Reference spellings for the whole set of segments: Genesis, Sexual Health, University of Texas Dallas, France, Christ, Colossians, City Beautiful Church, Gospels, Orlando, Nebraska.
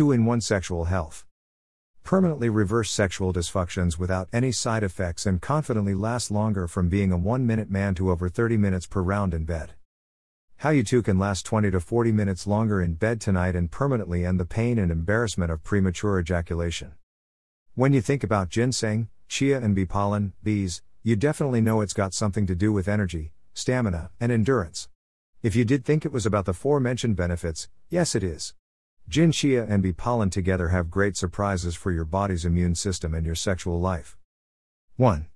2-in-1 Sexual Health. Permanently reverse sexual dysfunctions without any side effects and confidently last longer from being a 1-minute man to over 30 minutes per round in bed. How you two can last 20 to 40 minutes longer in bed tonight and permanently end the pain and embarrassment of premature ejaculation. When you think about ginseng, chia and bee pollen, bees, you definitely know it's got something to do with energy, stamina, and endurance. If you did think it was about the aforementioned benefits, yes it is. Gin, chia and bee pollen together have great surprises for your body's immune system and your sexual life. 1.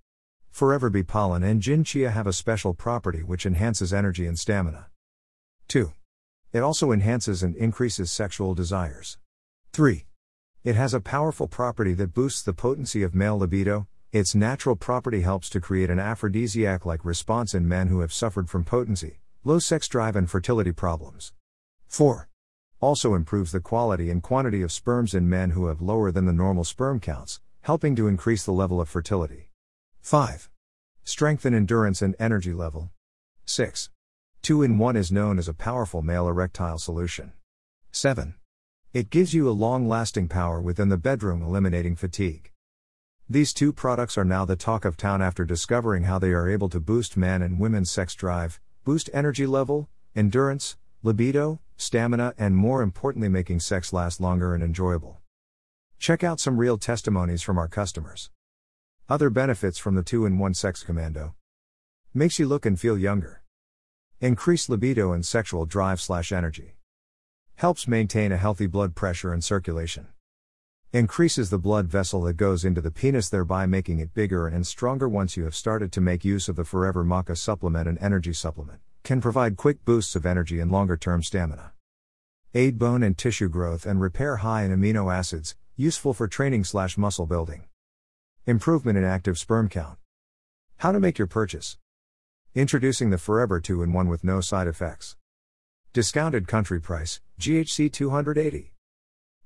Forever Bee Pollen and Gin Chia have a special property which enhances energy and stamina. 2. It also enhances and increases sexual desires. 3. It has a powerful property that boosts the potency of male libido. Its natural property helps to create an aphrodisiac-like response in men who have suffered from potency, low sex drive and fertility problems. 4. Also improves the quality and quantity of sperms in men who have lower than the normal sperm counts, helping to increase the level of fertility. 5. Strengthen endurance and energy level. 6. 2-in-1 is known as a powerful male erectile solution. 7. It gives you a long-lasting power within the bedroom, eliminating fatigue. These two products are now the talk of town after discovering how they are able to boost men and women's sex drive, boost energy level, endurance, libido, stamina and more importantly making sex last longer and enjoyable. Check out some real testimonies from our customers. Other benefits from the 2-in-1 Sex Commando. Makes you look and feel younger. Increased libido and sexual drive/energy. Helps maintain a healthy blood pressure and circulation. Increases the blood vessel that goes into the penis, thereby making it bigger and stronger. Once you have started to make use of the Forever Maca supplement, an energy supplement, can provide quick boosts of energy and longer-term stamina. Aid bone and tissue growth and repair, high in amino acids, useful for training/muscle building. Improvement in active sperm count. How to make your purchase. Introducing the Forever 2-in-1 with no side effects. Discounted country price, GHC 280.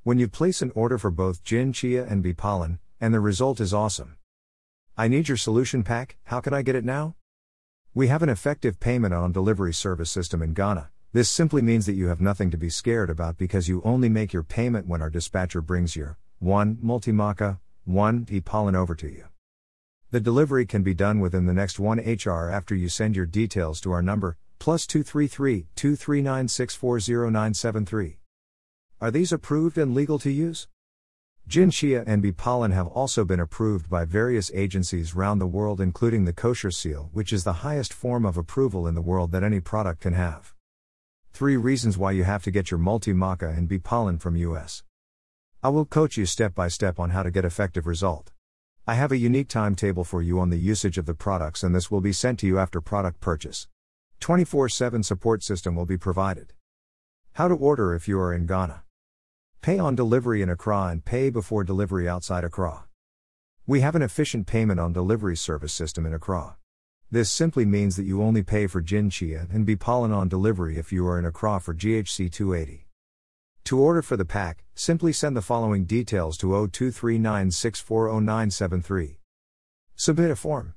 When you place an order for both Gin Chia and Bee Pollen, and the result is awesome. I need your solution pack, how can I get it now? We have an effective payment on delivery service system in Ghana. This simply means that you have nothing to be scared about because you only make your payment when our dispatcher brings your 1 multi-maca, 1 bee pollen over to you. The delivery can be done within the next 1 hour after you send your details to our number, +233 239 640 973. Are these approved and legal to use? Gin Chia and Bee Pollen have also been approved by various agencies around the world, including the Kosher Seal, which is the highest form of approval in the world that any product can have. 3 reasons why you have to get your multi-maca and Bee Pollen from US. I will coach you step by step on how to get effective result. I have a unique timetable for you on the usage of the products, and this will be sent to you after product purchase. 24/7 support system will be provided. How to order if you are in Ghana. Pay on delivery in Accra and pay before delivery outside Accra. We have an efficient payment on delivery service system in Accra. This simply means that you only pay for Gin Chia and Bee Pollen on delivery if you are in Accra for GHC 280. To order for the pack, simply send the following details to 0239 640 973. Submit a form.